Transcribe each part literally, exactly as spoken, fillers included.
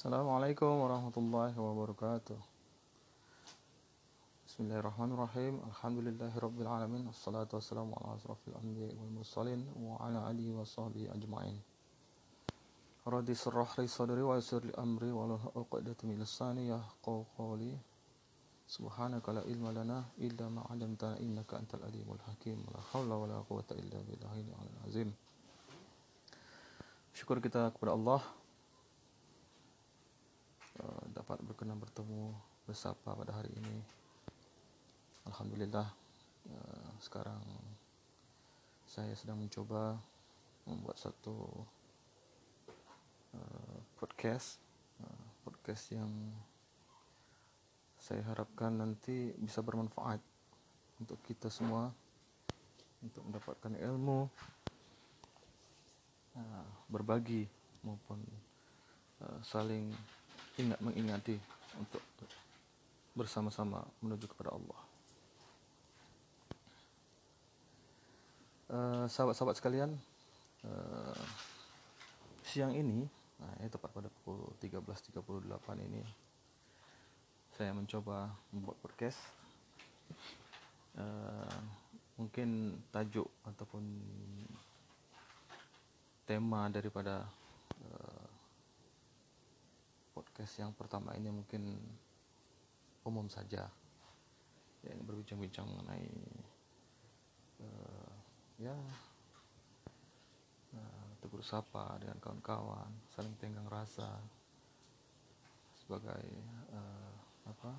Assalamualaikum warahmatullahi wabarakatuh. Bismillahirrahmanirrahim. Alhamdulillahirabbil alamin. Wassalatu wassalamu ala asrofil anbiya'i wal mursalin wa ala alihi washabbihi ajmain. Rabbi shrah li sadri wa yassir li amri wahlul 'uqdatam min lisani yafqahu qawli. Subhanaka la ilma lana illa ma 'allamtana innaka antal alimul hakim. La haula wala quwwata illa billahil aliyyil azim. Syukur kita kepada Allah dapat berkenan bertemu bersapa pada hari ini. Alhamdulillah, sekarang saya sedang mencoba membuat satu podcast podcast yang saya harapkan nanti bisa bermanfaat untuk kita semua, untuk mendapatkan ilmu, berbagi, maupun saling ingat mengingati untuk bersama-sama menuju kepada Allah. Uh, sahabat-sahabat sekalian, uh, siang ini, nah ini tepat pada pukul tiga belas tiga puluh delapan ini, saya mencoba membuat podcast. Uh, mungkin tajuk ataupun tema daripada uh, podcast yang pertama ini mungkin umum saja, yang berbincang-bincang mengenai uh, ya uh, tegur sapa dengan kawan-kawan, saling tenggang rasa sebagai uh, apa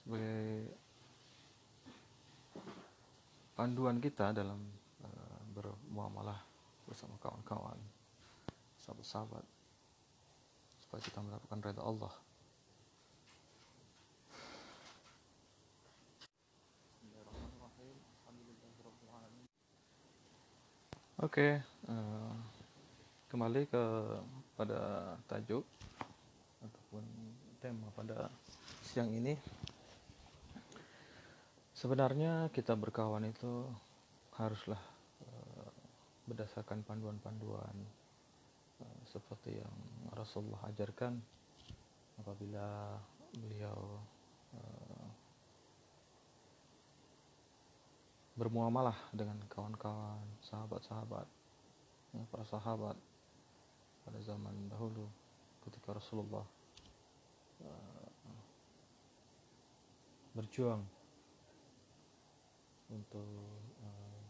sebagai panduan kita dalam uh, bermuamalah bersama kawan-kawan, sahabat-sahabat, supaya kita mendapatkan redha Allah. Oke, okay, uh, kembali ke pada tajuk ataupun tema pada siang ini. Sebenarnya kita berkawan itu haruslah uh, berdasarkan panduan-panduan seperti yang Rasulullah ajarkan apabila beliau uh, bermuamalah dengan kawan-kawan, sahabat-sahabat, ya, para sahabat pada zaman dahulu ketika Rasulullah uh, berjuang untuk uh,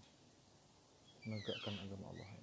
menegakkan agama Allah.